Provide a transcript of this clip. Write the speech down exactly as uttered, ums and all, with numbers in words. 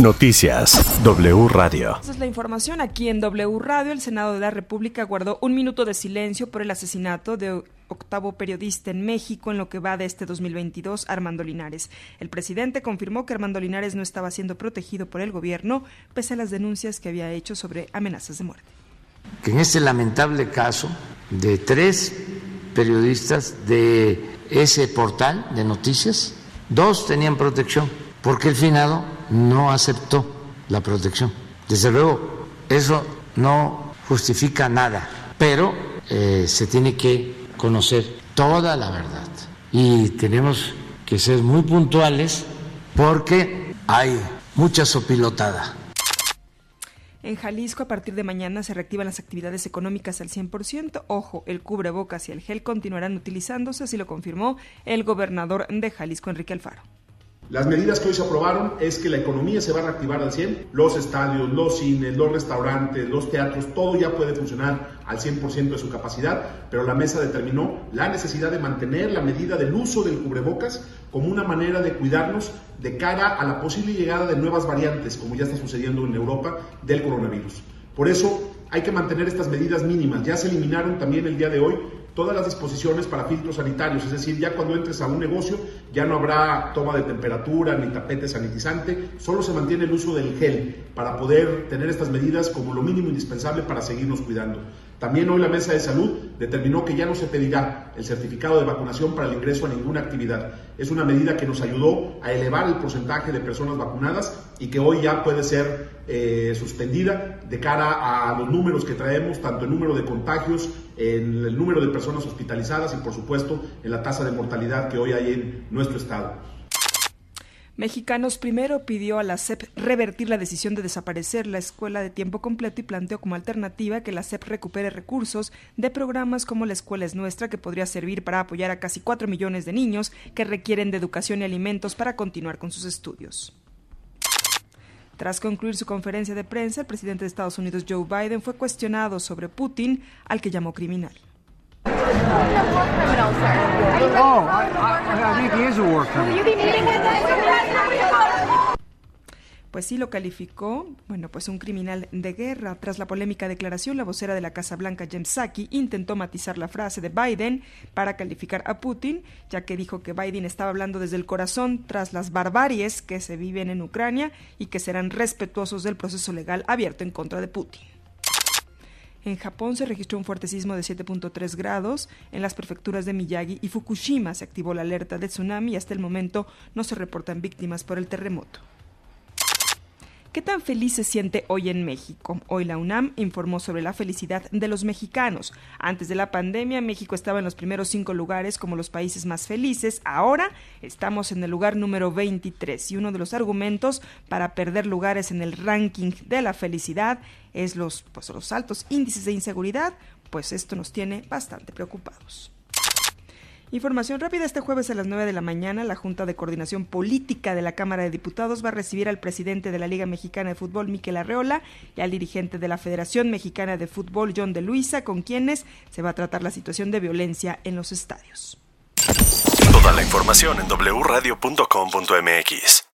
Noticias W Radio. Esta es la información aquí en W Radio. El Senado de la República guardó un minuto de silencio por el asesinato de octavo periodista en México en lo que va de este dos mil veintidós, Armando Linares. El presidente confirmó que Armando Linares no estaba siendo protegido por el gobierno, pese a las denuncias que había hecho sobre amenazas de muerte. Que en este lamentable caso de tres periodistas de ese portal de noticias, dos tenían protección, porque el finado no aceptó la protección. Desde luego, eso no justifica nada, pero eh, se tiene que conocer toda la verdad y tenemos que ser muy puntuales porque hay mucha sopilotada. En Jalisco, a partir de mañana se reactivan las actividades económicas al cien por ciento. Ojo, el cubrebocas y el gel continuarán utilizándose, así lo confirmó el gobernador de Jalisco, Enrique Alfaro. Las medidas que hoy se aprobaron es que la economía se va a reactivar al cien por ciento, los estadios, los cines, los restaurantes, los teatros, todo ya puede funcionar al cien por ciento de su capacidad, pero la mesa determinó la necesidad de mantener la medida del uso del cubrebocas como una manera de cuidarnos de cara a la posible llegada de nuevas variantes, como ya está sucediendo en Europa, del coronavirus. Por eso hay que mantener estas medidas mínimas. Ya se eliminaron también el día de hoy todas las disposiciones para filtros sanitarios, es decir, ya cuando entres a un negocio ya no habrá toma de temperatura ni tapete sanitizante, solo se mantiene el uso del gel para poder tener estas medidas como lo mínimo indispensable para seguirnos cuidando. También hoy la mesa de salud determinó que ya no se pedirá el certificado de vacunación para el ingreso a ninguna actividad. Es una medida que nos ayudó a elevar el porcentaje de personas vacunadas y que hoy ya puede ser eh, suspendida de cara a los números que traemos, tanto el número de contagios, en el número de personas hospitalizadas y, por supuesto, en la tasa de mortalidad que hoy hay en nuestro estado. Mexicanos Primero pidió a la S E P revertir la decisión de desaparecer la escuela de tiempo completo y planteó como alternativa que la S E P recupere recursos de programas como La Escuela es Nuestra, que podría servir para apoyar a casi cuatro millones de niños que requieren de educación y alimentos para continuar con sus estudios. Tras concluir su conferencia de prensa, el presidente de Estados Unidos, Joe Biden, fue cuestionado sobre Putin, al que llamó criminal. Pues sí, lo calificó, bueno, pues un criminal de guerra. Tras la polémica declaración, la vocera de la Casa Blanca, Jen Psaki, intentó matizar la frase de Biden para calificar a Putin, ya que dijo que Biden estaba hablando desde el corazón tras las barbaries que se viven en Ucrania y que serán respetuosos del proceso legal abierto en contra de Putin. En Japón se registró un fuerte sismo de siete punto tres grados. En las prefecturas de Miyagi y Fukushima se activó la alerta de tsunami y hasta el momento no se reportan víctimas por el terremoto. ¿Qué tan feliz se siente hoy en México? Hoy la UNAM informó sobre la felicidad de los mexicanos. Antes de la pandemia, México estaba en los primeros cinco lugares como los países más felices. Ahora estamos en el lugar número veintitrés y uno de los argumentos para perder lugares en el ranking de la felicidad es los, pues, los altos índices de inseguridad, pues esto nos tiene bastante preocupados. Información rápida, este jueves a las nueve de la mañana, la Junta de Coordinación Política de la Cámara de Diputados va a recibir al presidente de la Liga Mexicana de Fútbol, Mikel Arriola, y al dirigente de la Federación Mexicana de Fútbol, Yon de Luisa, con quienes se va a tratar la situación de violencia en los estadios. Toda la información en doble u radio punto com punto m x.